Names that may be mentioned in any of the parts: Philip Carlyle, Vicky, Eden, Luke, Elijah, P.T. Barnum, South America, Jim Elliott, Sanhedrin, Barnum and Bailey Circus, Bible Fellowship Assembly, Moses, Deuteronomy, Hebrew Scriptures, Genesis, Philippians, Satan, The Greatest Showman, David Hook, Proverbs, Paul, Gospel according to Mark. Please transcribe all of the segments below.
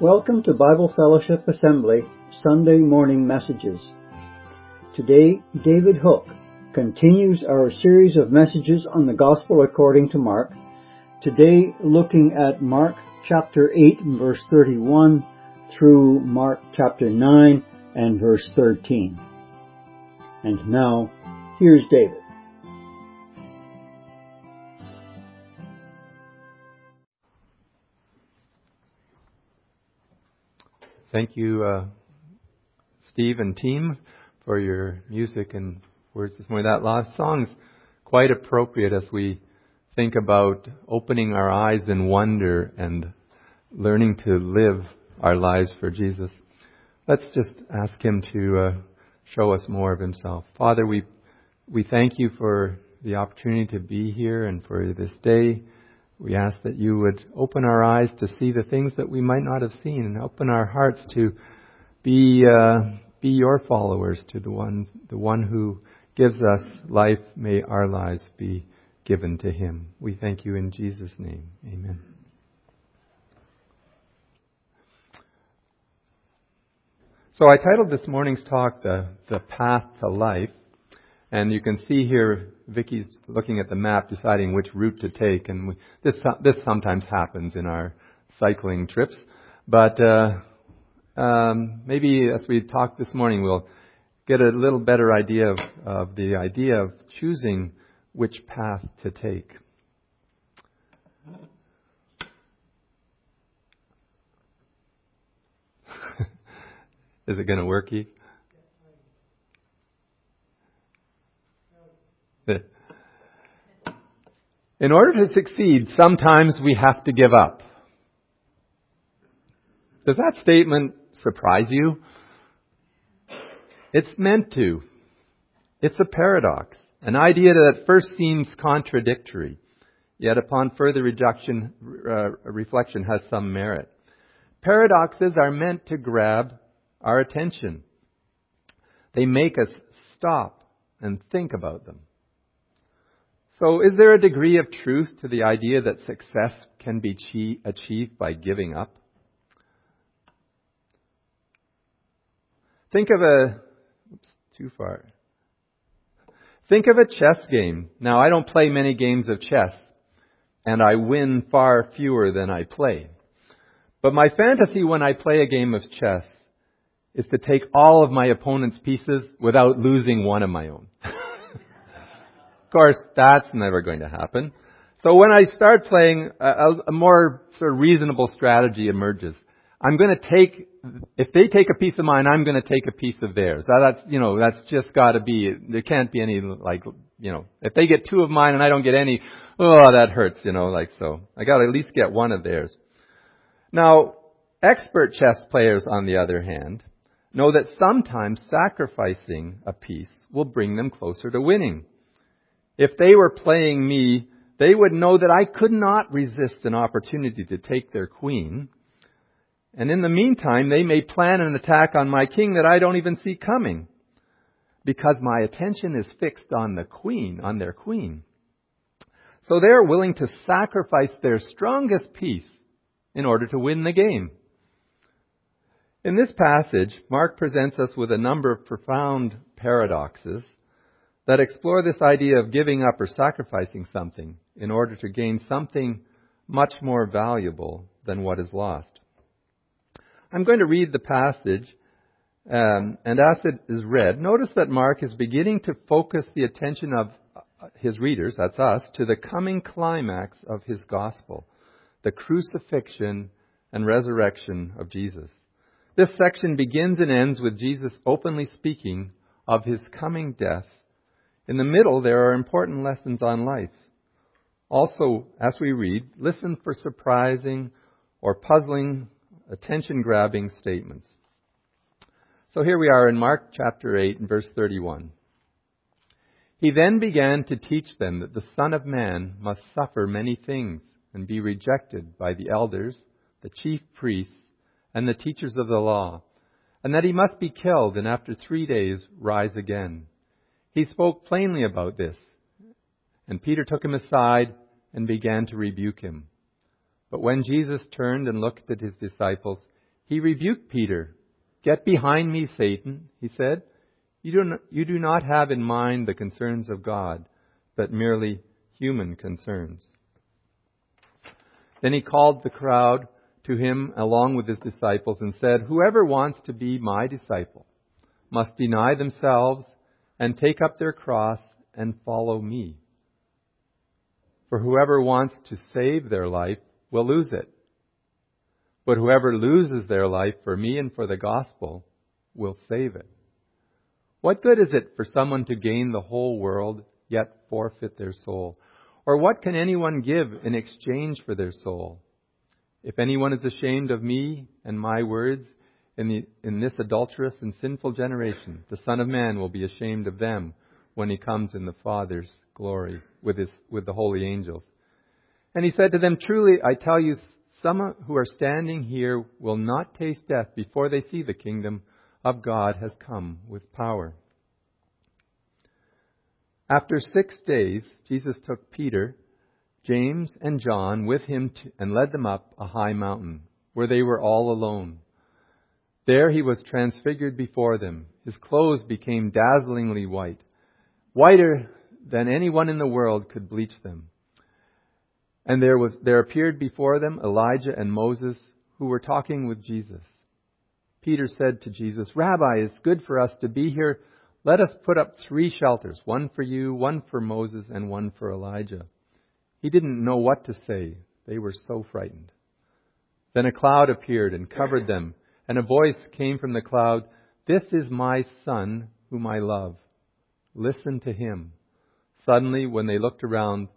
Welcome to Bible Fellowship Assembly Sunday Morning Messages. Today, David Hook continues our series of messages on the Gospel according to Mark, today looking at Mark chapter 8 and verse 31 through Mark chapter 9 and verse 13. And now, here's David. Thank you, Steve and team, for your music and words this morning. That last song's quite appropriate as we think about opening our eyes in wonder and learning to live our lives for Jesus. Let's just ask Him to show us more of Himself. Father, we thank You for the opportunity to be here and for this day. We ask that You would open our eyes to see the things that we might not have seen, and open our hearts to be Your followers, to the one who gives us life. May our lives be given to Him. We thank You in Jesus' name. Amen. So I titled this morning's talk, The Path to Life. And you can see here, Vicky's looking at the map, deciding which route to take. And this sometimes happens in our cycling trips. But maybe as we talk this morning, we'll get a little better idea of the idea of choosing which path to take. Is it going to work, Keith? In order to succeed, sometimes we have to give up. Does that statement surprise you? It's meant to. It's a paradox, an idea that at first seems contradictory, yet upon further reflection has some merit. Paradoxes are meant to grab our attention. They make us stop and think about them. So is there a degree of truth to the idea that success can be achieved by giving up? Think of a chess game. Now, I don't play many games of chess, and I win far fewer than I play. But my fantasy when I play a game of chess is to take all of my opponent's pieces without losing one of my own. Of course, that's never going to happen. So when I start playing, a more sort of reasonable strategy emerges. If they take a piece of mine, I'm going to take a piece of theirs. So that's just got to be, there can't be any, if they get two of mine and I don't get any, that hurts, so. I got to at least get one of theirs. Now, expert chess players, on the other hand, know that sometimes sacrificing a piece will bring them closer to winning. If they were playing me, they would know that I could not resist an opportunity to take their queen. And in the meantime, they may plan an attack on my king that I don't even see coming, because my attention is fixed on the queen, on their queen. So they're willing to sacrifice their strongest piece in order to win the game. In this passage, Mark presents us with a number of profound paradoxes that explore this idea of giving up or sacrificing something in order to gain something much more valuable than what is lost. I'm going to read the passage, and as it is read, notice that Mark is beginning to focus the attention of his readers, that's us, to the coming climax of his gospel, the crucifixion and resurrection of Jesus. This section begins and ends with Jesus openly speaking of his coming death. In the middle, there are important lessons on life. Also, as we read, listen for surprising or puzzling, attention-grabbing statements. So here we are in Mark chapter 8 and verse 31. He then began to teach them that the Son of Man must suffer many things and be rejected by the elders, the chief priests, and the teachers of the law, and that He must be killed and after 3 days rise again. He spoke plainly about this, and Peter took Him aside and began to rebuke Him. But when Jesus turned and looked at His disciples, he rebuked Peter. "Get behind me, Satan," he said. You do not have in mind the concerns of God, but merely human concerns." Then he called the crowd to him along with his disciples and said, "Whoever wants to be my disciple must deny themselves and take up their cross and follow me. For whoever wants to save their life will lose it. But whoever loses their life for me and for the gospel will save it. What good is it for someone to gain the whole world yet forfeit their soul? Or what can anyone give in exchange for their soul? If anyone is ashamed of me and my words in this adulterous and sinful generation, the Son of Man will be ashamed of them when he comes in the Father's glory with the holy angels." And he said to them, "Truly, I tell you, some who are standing here will not taste death before they see the kingdom of God has come with power." After 6 days, Jesus took Peter, James, and John with him and led them up a high mountain where they were all alone. There he was transfigured before them. His clothes became dazzlingly white, whiter than anyone in the world could bleach them. And there appeared before them Elijah and Moses, who were talking with Jesus. Peter said to Jesus, "Rabbi, it's good for us to be here. Let us put up 3 shelters, one for you, one for Moses, and one for Elijah." He didn't know what to say. They were so frightened. Then a cloud appeared and covered them, and a voice came from the cloud, "This is my son whom I love. Listen to him." Suddenly, when they looked around,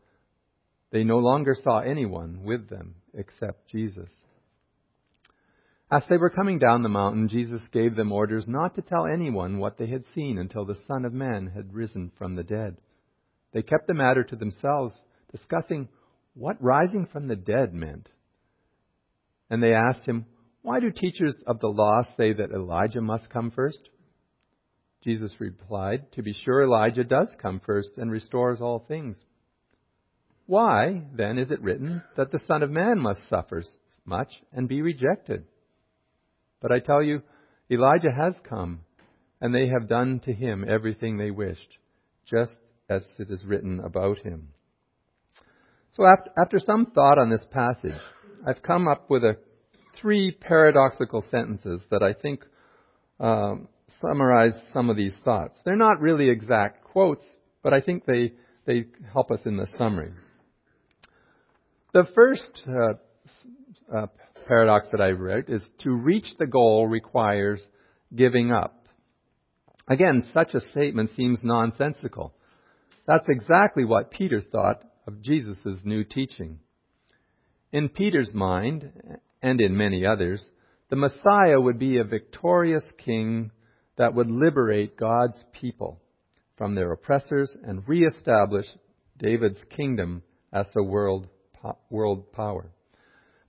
they no longer saw anyone with them except Jesus. As they were coming down the mountain, Jesus gave them orders not to tell anyone what they had seen until the Son of Man had risen from the dead. They kept the matter to themselves, discussing what rising from the dead meant. And they asked him, "Why do teachers of the law say that Elijah must come first?" Jesus replied, "To be sure, Elijah does come first and restores all things. Why, then, is it written that the Son of Man must suffer much and be rejected? But I tell you, Elijah has come, and they have done to him everything they wished, just as it is written about him." So after some thought on this passage, I've come up with 3 paradoxical sentences that I think summarize some of these thoughts. They're not really exact quotes, but I think they help us in the summary. The first paradox that I wrote is to reach the goal requires giving up. Again, such a statement seems nonsensical. That's exactly what Peter thought of Jesus' new teaching. In Peter's mind, and in many others, the Messiah would be a victorious king that would liberate God's people from their oppressors and reestablish David's kingdom as a world power.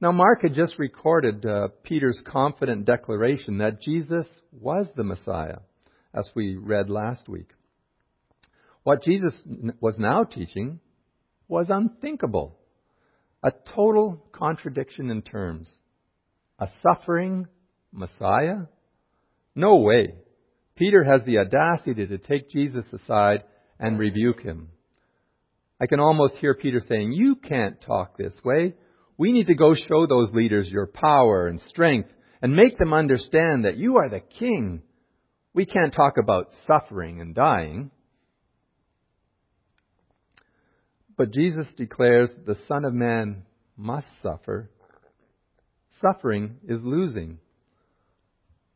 Now, Mark had just recorded Peter's confident declaration that Jesus was the Messiah, as we read last week. What Jesus was now teaching was unthinkable, a total contradiction in terms. A suffering Messiah? No way. Peter has the audacity to take Jesus aside and rebuke him. I can almost hear Peter saying, "You can't talk this way. We need to go show those leaders your power and strength and make them understand that you are the king. We can't talk about suffering and dying." But Jesus declares the Son of Man must suffer. Suffering is losing.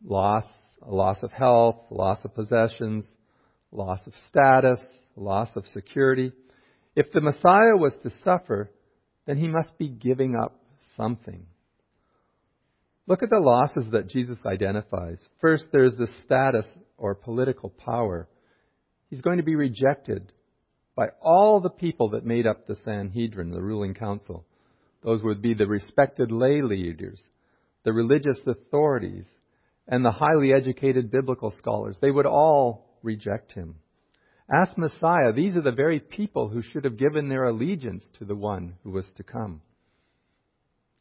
Loss, a loss of health, loss of possessions, loss of status, loss of security. If the Messiah was to suffer, then he must be giving up something. Look at the losses that Jesus identifies. First, there's the status or political power. He's going to be rejected by all the people that made up the Sanhedrin, the ruling council. Those would be the respected lay leaders, the religious authorities, and the highly educated biblical scholars. They would all reject him. As Messiah, these are the very people who should have given their allegiance to the one who was to come.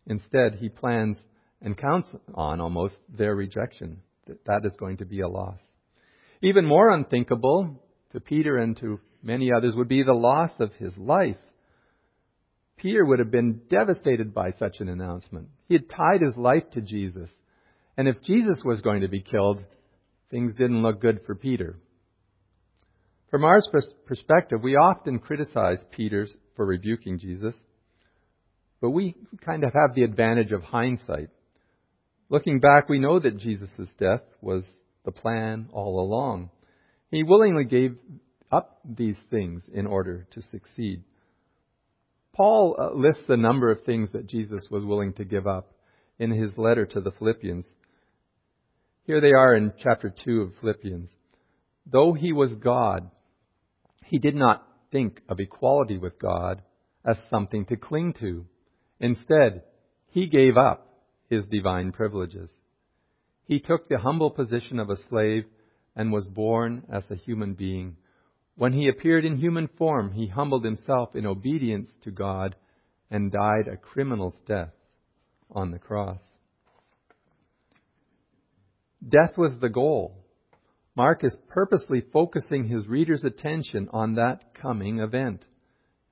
Instead, he plans and counts on almost their rejection. That is going to be a loss. Even more unthinkable to Peter and to many others would be the loss of his life. Peter would have been devastated by such an announcement. He had tied his life to Jesus. And if Jesus was going to be killed, things didn't look good for Peter. From our perspective, we often criticize Peter for rebuking Jesus, but we kind of have the advantage of hindsight. Looking back, we know that Jesus' death was the plan all along. He willingly gave up these things in order to succeed. Paul lists a number of things that Jesus was willing to give up in his letter to the Philippians. Here they are in chapter 2 of Philippians. Though he was God, he did not think of equality with God as something to cling to. Instead, he gave up his divine privileges. He took the humble position of a slave and was born as a human being. When he appeared in human form, he humbled himself in obedience to God and died a criminal's death on the cross. Death was the goal. Mark is purposely focusing his reader's attention on that coming event.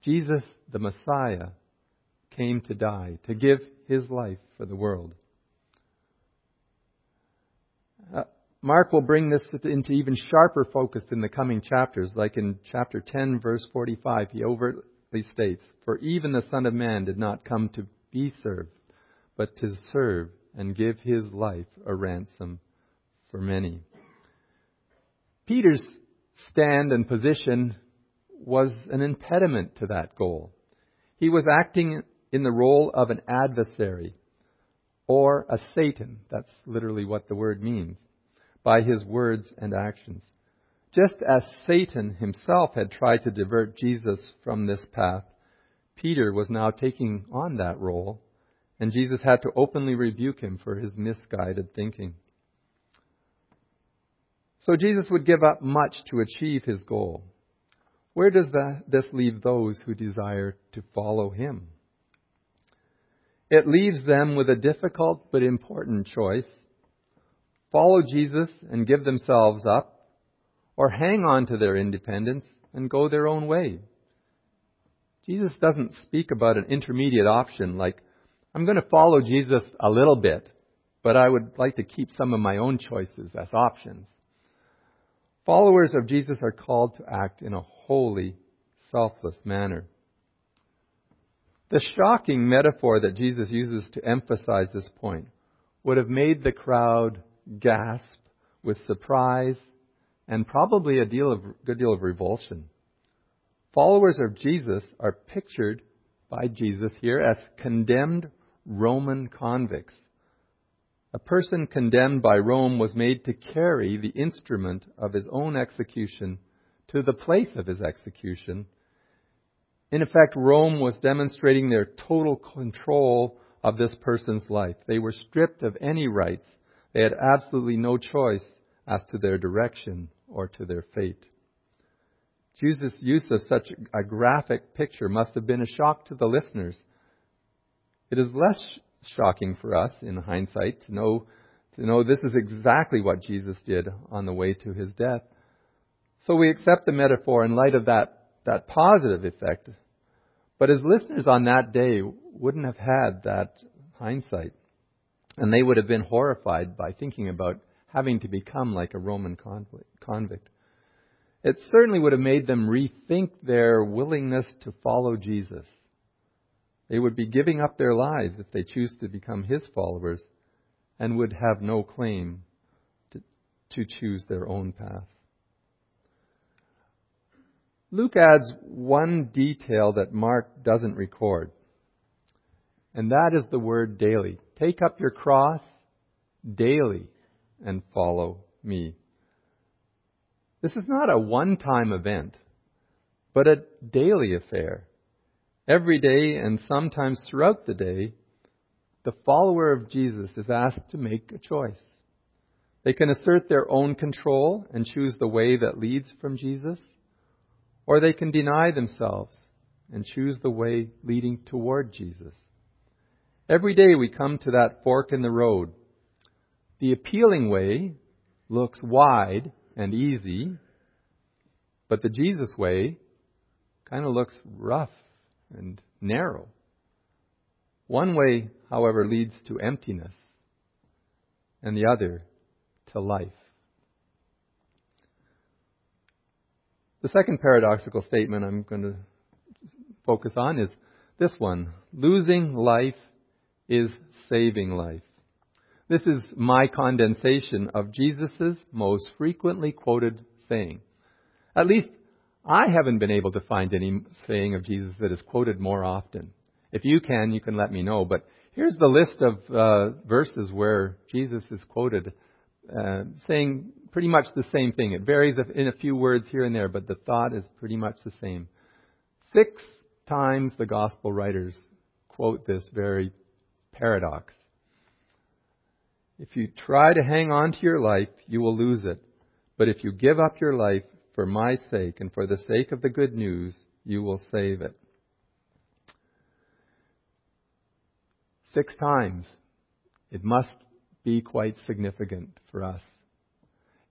Jesus, the Messiah, came to die, to give his life for the world. Mark will bring this into even sharper focus in the coming chapters. Like in chapter 10, verse 45, he overtly states, "For even the Son of Man did not come to be served, but to serve and give his life a ransom for many." Peter's stand and position was an impediment to that goal. He was acting in the role of an adversary, or a Satan. That's literally what the word means, by his words and actions. Just as Satan himself had tried to divert Jesus from this path, Peter was now taking on that role, and Jesus had to openly rebuke him for his misguided thinking. So Jesus would give up much to achieve his goal. Where does this leave those who desire to follow him? It leaves them with a difficult but important choice. Follow Jesus and give themselves up, or hang on to their independence and go their own way. Jesus doesn't speak about an intermediate option like, I'm going to follow Jesus a little bit, but I would like to keep some of my own choices as options. Followers of Jesus are called to act in a holy, selfless manner. The shocking metaphor that Jesus uses to emphasize this point would have made the crowd gasp with surprise and probably a good deal of revulsion. Followers of Jesus are pictured by Jesus here as condemned Roman convicts. A person condemned by Rome was made to carry the instrument of his own execution to the place of his execution. In effect, Rome was demonstrating their total control of this person's life. They were stripped of any rights. They had absolutely no choice as to their direction or to their fate. Jesus' use of such a graphic picture must have been a shock to the listeners. It is less shocking for us, in hindsight, to know this is exactly what Jesus did on the way to his death. So we accept the metaphor in light of that positive effect. But his listeners on that day wouldn't have had that hindsight. And they would have been horrified by thinking about having to become like a Roman convict. It certainly would have made them rethink their willingness to follow Jesus. They would be giving up their lives if they choose to become his followers, and would have no claim to choose their own path. Luke adds one detail that Mark doesn't record, and that is the word daily. Take up your cross daily and follow me. This is not a one-time event, but a daily affair. Every day, and sometimes throughout the day, the follower of Jesus is asked to make a choice. They can assert their own control and choose the way that leads from Jesus, or they can deny themselves and choose the way leading toward Jesus. Every day we come to that fork in the road. The appealing way looks wide and easy, but the Jesus way kind of looks rough and narrow. One way, however, leads to emptiness, and the other to life. The second paradoxical statement I'm going to focus on is this one. Losing life is saving life. This is my condensation of Jesus' most frequently quoted saying. At least I haven't been able to find any saying of Jesus that is quoted more often. If you can let me know. But here's the list of verses where Jesus is quoted saying pretty much the same thing. It varies in a few words here and there, but the thought is pretty much the same. 6 times the gospel writers quote this very paradox. If you try to hang on to your life, you will lose it. But if you give up your life for my sake and for the sake of the good news, you will save it. 6 times. It must be quite significant for us.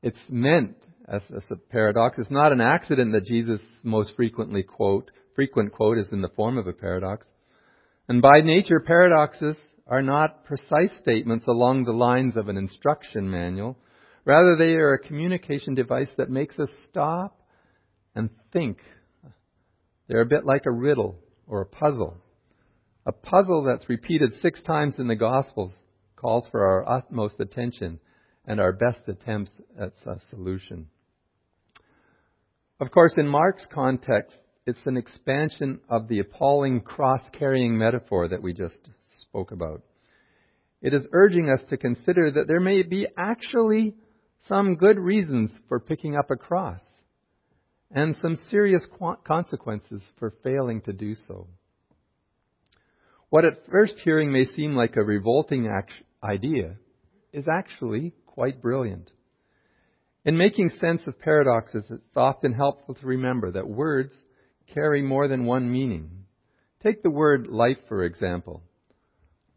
It's meant as a paradox. It's not an accident that Jesus' most frequent quote is in the form of a paradox. And by nature, paradoxes are not precise statements along the lines of an instruction manual. Rather, they are a communication device that makes us stop and think. They're a bit like a riddle or a puzzle. A puzzle that's repeated 6 times in the Gospels calls for our utmost attention and our best attempts at a solution. Of course, in Mark's context, it's an expansion of the appalling cross-carrying metaphor that we just spoke about. It is urging us to consider that there may be actually some good reasons for picking up a cross and some serious consequences for failing to do so. What at first hearing may seem like a revolting idea is actually quite brilliant. In making sense of paradoxes, it's often helpful to remember that words carry more than one meaning. Take the word life, for example.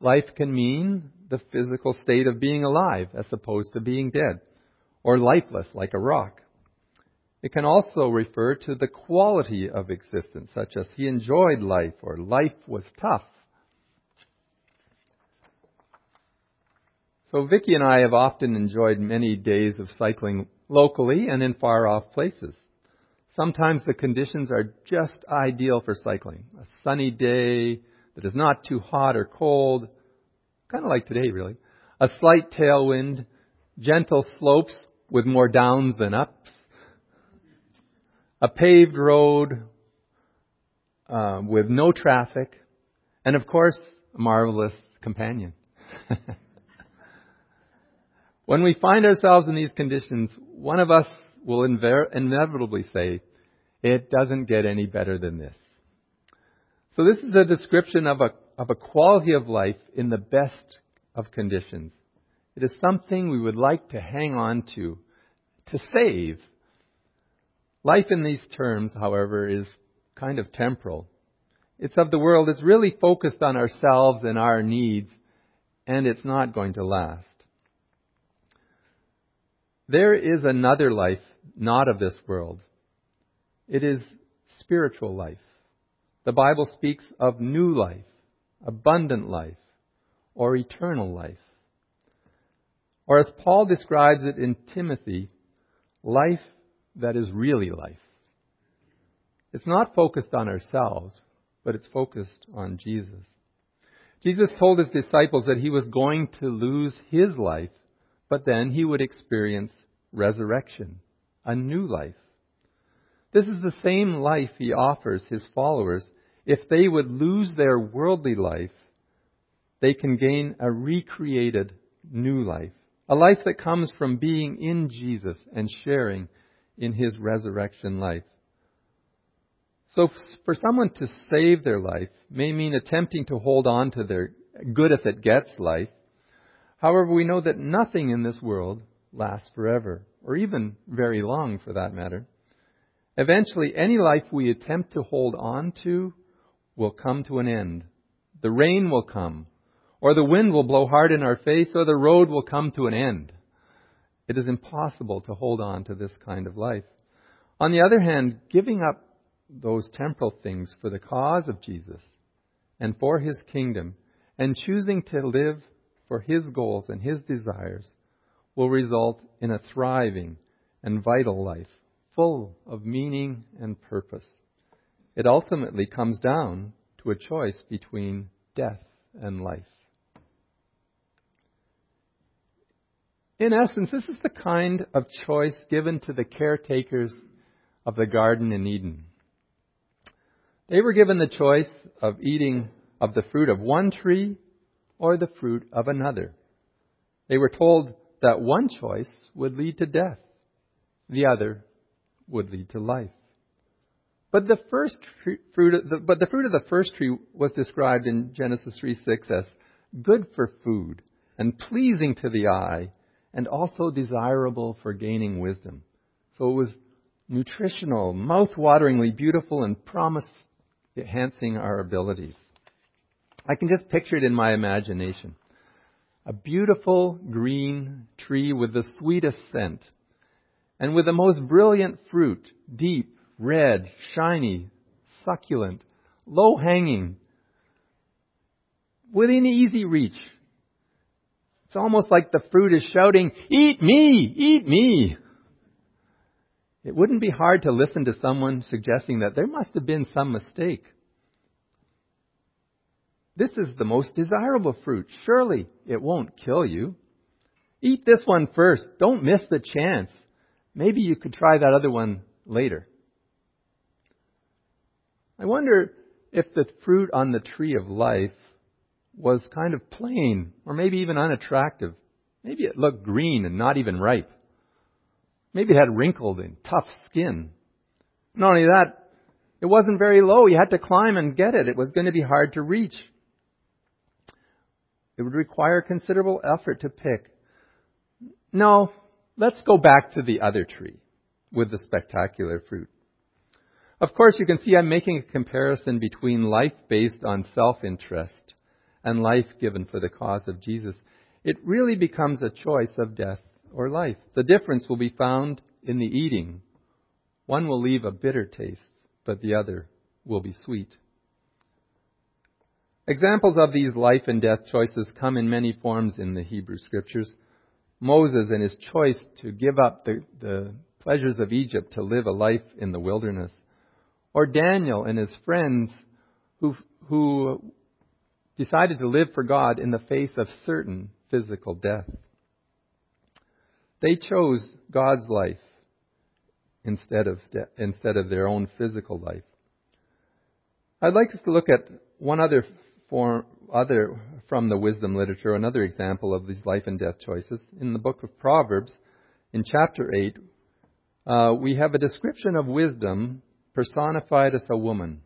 Life can mean the physical state of being alive as opposed to being dead, or lifeless like a rock. It can also refer to the quality of existence, such as he enjoyed life or life was tough. So Vicky and I have often enjoyed many days of cycling locally and in far-off places. Sometimes the conditions are just ideal for cycling. A sunny day that is not too hot or cold, kind of like today really. A slight tailwind, gentle slopes with more downs than ups. A paved road with no traffic. And of course, a marvelous companion. When we find ourselves in these conditions, one of us will inevitably say, it doesn't get any better than this. So this is a description of a quality of life in the best of conditions. It is something we would like to hang on to save. Life in these terms, however, is kind of temporal. It's of the world. It's really focused on ourselves and our needs, and it's not going to last. There is another life, not of this world. It is spiritual life. The Bible speaks of new life, abundant life, or eternal life. Or as Paul describes it in Timothy, life that is really life. It's not focused on ourselves, but it's focused on Jesus. Jesus told his disciples that he was going to lose his life, but then he would experience resurrection, a new life. This is the same life he offers his followers. If they would lose their worldly life, they can gain a recreated new life, a life that comes from being in Jesus and sharing in his resurrection life. So for someone to save their life may mean attempting to hold on to their good as it gets life. However, we know that nothing in this world lasts forever, or even very long for that matter. Eventually, any life we attempt to hold on to will come to an end. The rain will come, or the wind will blow hard in our face, or the road will come to an end. It is impossible to hold on to this kind of life. On the other hand, giving up those temporal things for the cause of Jesus and for His kingdom, and choosing to live for His goals and His desires, will result in a thriving and vital life, full of meaning and purpose. It ultimately comes down to a choice between death and life. In essence, this is the kind of choice given to the caretakers of the garden in Eden. They were given the choice of eating of the fruit of one tree or the fruit of another. They were told that one choice would lead to death, the other would lead to life. But the fruit of the first tree was described in Genesis 3:6 as good for food and pleasing to the eye, and also desirable for gaining wisdom. So it was nutritional, mouth-wateringly beautiful, and promised enhancing our abilities. I can just picture it in my imagination. A beautiful green tree with the sweetest scent, and with the most brilliant fruit, deep, red, shiny, succulent, low-hanging, within easy reach. It's almost like the fruit is shouting, "Eat me! Eat me!" It wouldn't be hard to listen to someone suggesting that there must have been some mistake. This is the most desirable fruit. Surely it won't kill you. Eat this one first. Don't miss the chance. Maybe you could try that other one later. I wonder if the fruit on the tree of life was kind of plain, or maybe even unattractive. Maybe it looked green and not even ripe. Maybe it had wrinkled and tough skin. Not only that, it wasn't very low. You had to climb and get it. It was going to be hard to reach. It would require considerable effort to pick. No, let's go back to the other tree with the spectacular fruit. Of course, you can see I'm making a comparison between life based on self-interest and life given for the cause of Jesus. It really becomes a choice of death or life. The difference will be found in the eating. One will leave a bitter taste, but the other will be sweet. Examples of these life and death choices come in many forms in the Hebrew Scriptures. Moses and his choice to give up the pleasures of Egypt to live a life in the wilderness. Or Daniel and his friends who decided to live for God in the face of certain physical death. They chose God's life instead of their own physical life. I'd like us to look at one other from the wisdom literature, another example of these life and death choices. In the book of Proverbs, in chapter 8, we have a description of wisdom personified as a woman.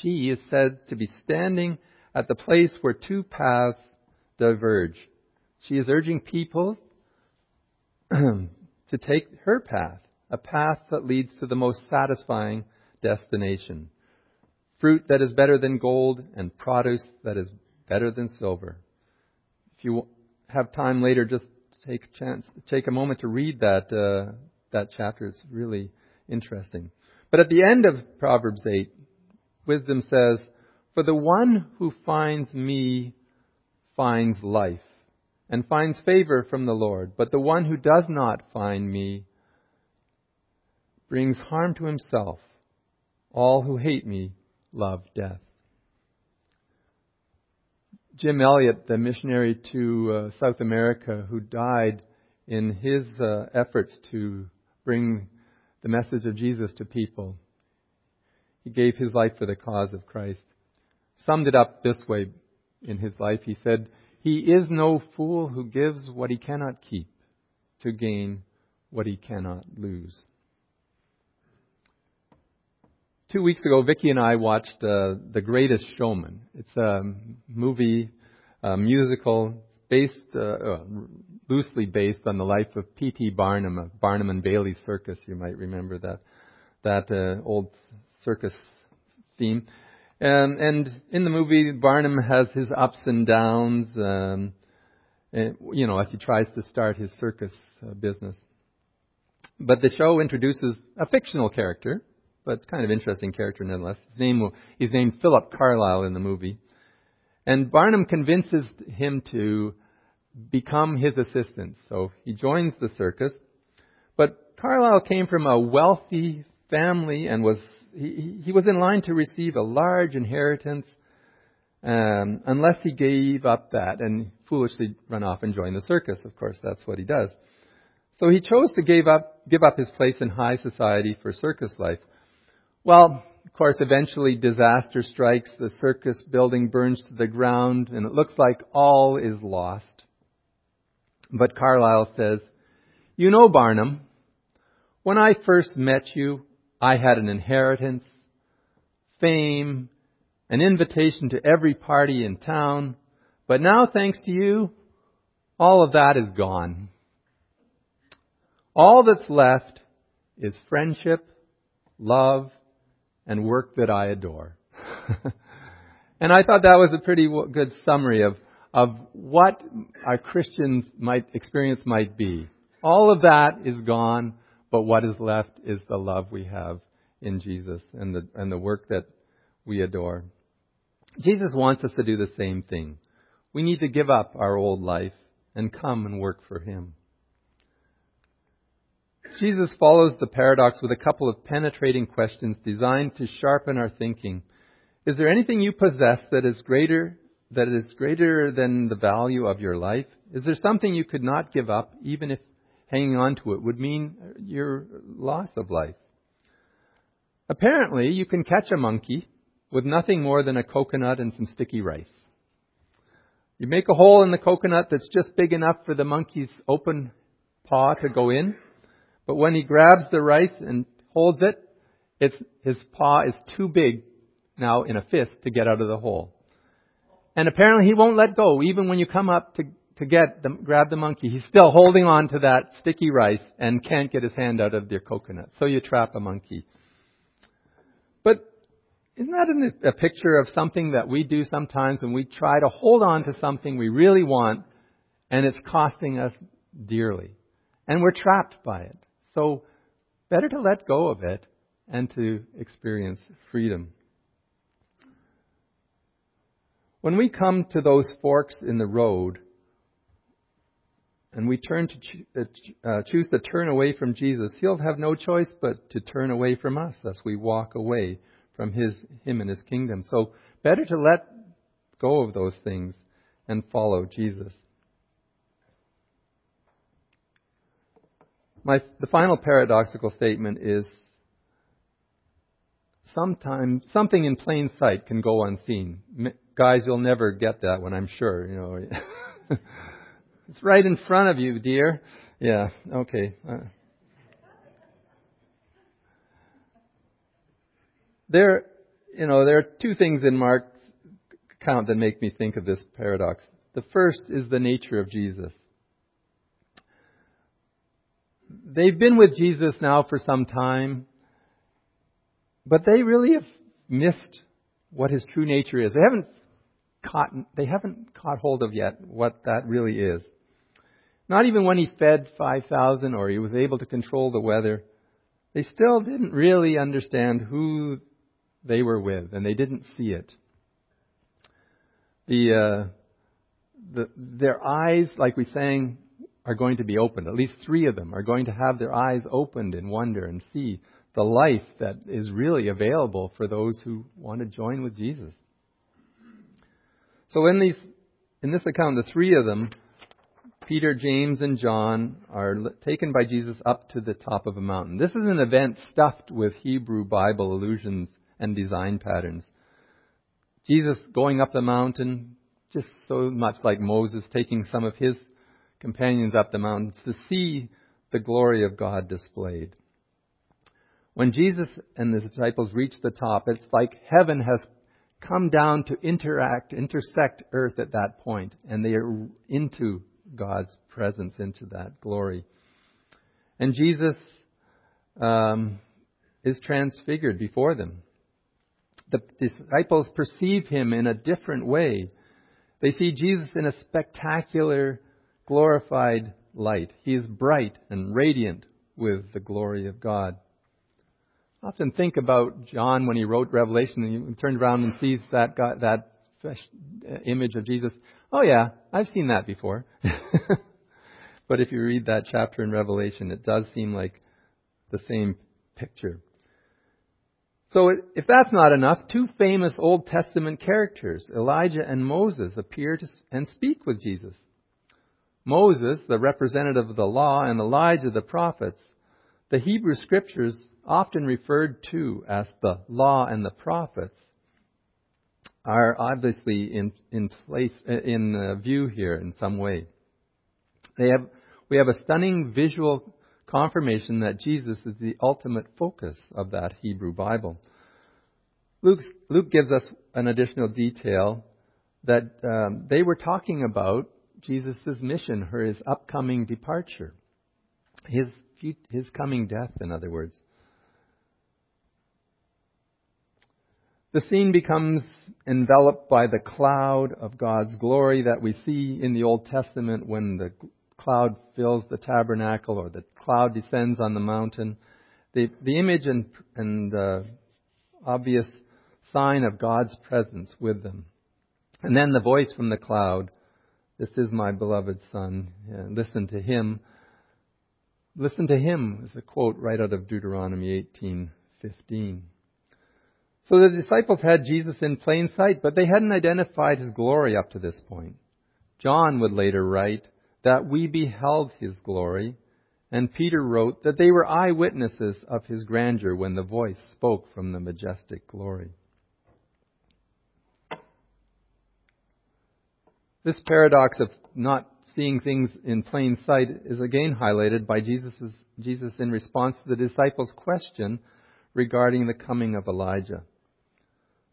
She is said to be standing at the place where two paths diverge. She is urging people to take her path, a path that leads to the most satisfying destination. Fruit that is better than gold and produce that is better than silver. If you have time later, just take a moment to read that chapter. It's really interesting. But at the end of Proverbs 8, wisdom says, "For the one who finds me finds life and finds favor from the Lord. But the one who does not find me brings harm to himself. All who hate me love death." Jim Elliott, the missionary to South America, who died in his efforts to bring the message of Jesus to people, he gave his life for the cause of Christ, summed it up this way in his life. He said, "He is no fool who gives what he cannot keep to gain what he cannot lose." 2 weeks ago, Vicky and I watched The Greatest Showman. It's a movie, a musical, loosely based on the life of P.T. Barnum of Barnum and Bailey Circus. You might remember that old circus theme. And in the movie, Barnum has his ups and downs, and, you know, as he tries to start his circus business. But the show introduces a fictional character, but kind of interesting character nonetheless. He's named Philip Carlyle in the movie. And Barnum convinces him to become his assistant. So he joins the circus. But Carlyle came from a wealthy family and was in line to receive a large inheritance unless he gave up that and foolishly run off and join the circus. Of course, that's what he does. So he chose to give up his place in high society for circus life. Well, of course, eventually disaster strikes. The circus building burns to the ground, and it looks like all is lost. But Carlyle says, "You know, Barnum, when I first met you, I had an inheritance, fame, an invitation to every party in town. But now, thanks to you, all of that is gone. All that's left is friendship, love, and work that I adore." And I thought that was a pretty good summary of what our Christians' experience might be. All of that is gone, but what is left is the love we have in Jesus and the work that we adore. Jesus wants us to do the same thing. We need to give up our old life and come and work for Him. Jesus follows the paradox with a couple of penetrating questions designed to sharpen our thinking. Is there anything you possess that is greater than the value of your life? Is there something you could not give up, even if hanging on to it would mean your loss of life? Apparently, you can catch a monkey with nothing more than a coconut and some sticky rice. You make a hole in the coconut that's just big enough for the monkey's open paw to go in, but when he grabs the rice and holds it, his paw is too big now in a fist to get out of the hole. And apparently he won't let go. Even when you come up to grab the monkey, he's still holding on to that sticky rice and can't get his hand out of their coconut. So you trap a monkey. But isn't that a picture of something that we do sometimes when we try to hold on to something we really want and it's costing us dearly? And we're trapped by it. So better to let go of it and to experience freedom. When we come to those forks in the road and we choose to turn away from Jesus, He'll have no choice but to turn away from us as we walk away from Him and His kingdom. So better to let go of those things and follow Jesus. The final paradoxical statement is, sometimes something in plain sight can go unseen. Guys, you'll never get that one, I'm sure. You know, it's right in front of you, dear. Yeah. Okay. There are two things in Mark's account that make me think of this paradox. The first is the nature of Jesus. They've been with Jesus now for some time, but they really have missed what His true nature is. They haven't caught hold of yet what that really is. Not even when He fed 5,000 or He was able to control the weather, they still didn't really understand who they were with, and they didn't see it. Their eyes, like we sang, are going to be opened. At least three of them are going to have their eyes opened in wonder and see the life that is really available for those who want to join with Jesus. So in this account, the three of them, Peter, James, and John, are taken by Jesus up to the top of a mountain. This is an event stuffed with Hebrew Bible allusions and design patterns. Jesus going up the mountain, just so much like Moses taking some of his companions up the mountains to see the glory of God displayed. When Jesus and the disciples reach the top, it's like heaven has come down to intersect earth at that point, and they are into God's presence, into that glory. And Jesus is transfigured before them. the disciples perceive him in a different way. They see Jesus in a spectacular, glorified light. He is bright and radiant with the glory of God. I often think about John when he wrote Revelation and he turned around and sees that image of Jesus. Oh yeah, I've seen that before. But if you read that chapter in Revelation, it does seem like the same picture. So if that's not enough, two famous Old Testament characters, Elijah and Moses, appear and speak with Jesus. Moses, the representative of the law, and Elijah, the prophets. The Hebrew Scriptures, often referred to as the law and the prophets, are obviously in view here in some way. We have a stunning visual confirmation that Jesus is the ultimate focus of that Hebrew Bible. Luke gives us an additional detail that they were talking about Jesus' mission, or his upcoming departure, his coming death, in other words. The scene becomes enveloped by the cloud of God's glory that we see in the Old Testament when the cloud fills the tabernacle or the cloud descends on the mountain. The image and obvious sign of God's presence with them. And then the voice from the cloud, "This is my beloved Son. Listen to him." Listen to him is a quote right out of Deuteronomy 18:15. So the disciples had Jesus in plain sight, but they hadn't identified his glory up to this point. John would later write that we beheld his glory, and Peter wrote that they were eyewitnesses of his grandeur when the voice spoke from the majestic glory. This paradox of not seeing things in plain sight is again highlighted by Jesus in response to the disciples' question regarding the coming of Elijah.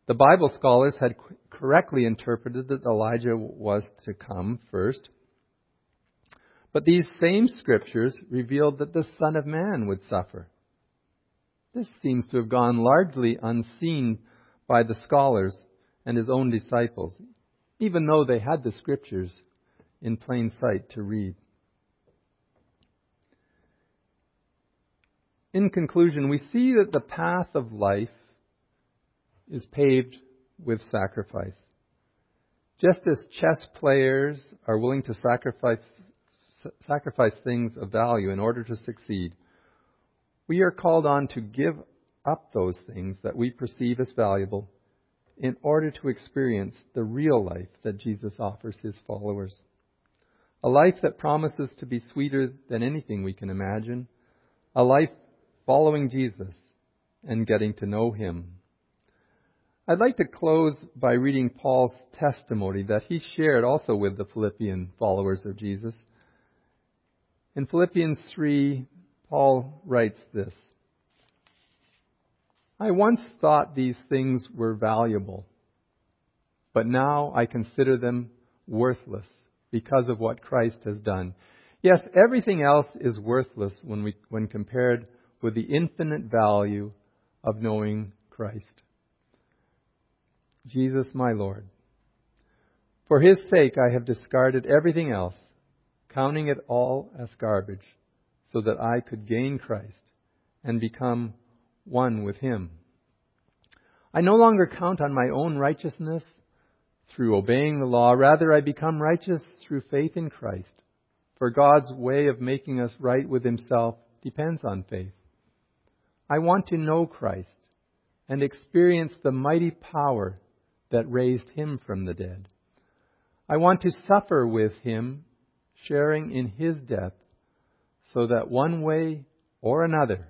The Bible scholars had correctly interpreted that Elijah was to come first. But these same Scriptures revealed that the Son of Man would suffer. This seems to have gone largely unseen by the scholars and his own disciples, even though they had the Scriptures in plain sight to read. In conclusion, we see that the path of life is paved with sacrifice. Just as chess players are willing to sacrifice things of value in order to succeed, we are called on to give up those things that we perceive as valuable in order to experience the real life that Jesus offers his followers. A life that promises to be sweeter than anything we can imagine. A life following Jesus and getting to know him. I'd like to close by reading Paul's testimony that he shared also with the Philippian followers of Jesus. In Philippians 3, Paul writes this: "I once thought these things were valuable, but now I consider them worthless because of what Christ has done. Yes, everything else is worthless when compared with the infinite value of knowing Christ, Jesus my Lord. For his sake I have discarded everything else, counting it all as garbage, so that I could gain Christ and become one with him. I no longer count on my own righteousness through obeying the law. Rather, I become righteous through faith in Christ. For God's way of making us right with himself depends on faith. I want to know Christ and experience the mighty power that raised him from the dead. I want to suffer with him, sharing in his death, so that one way or another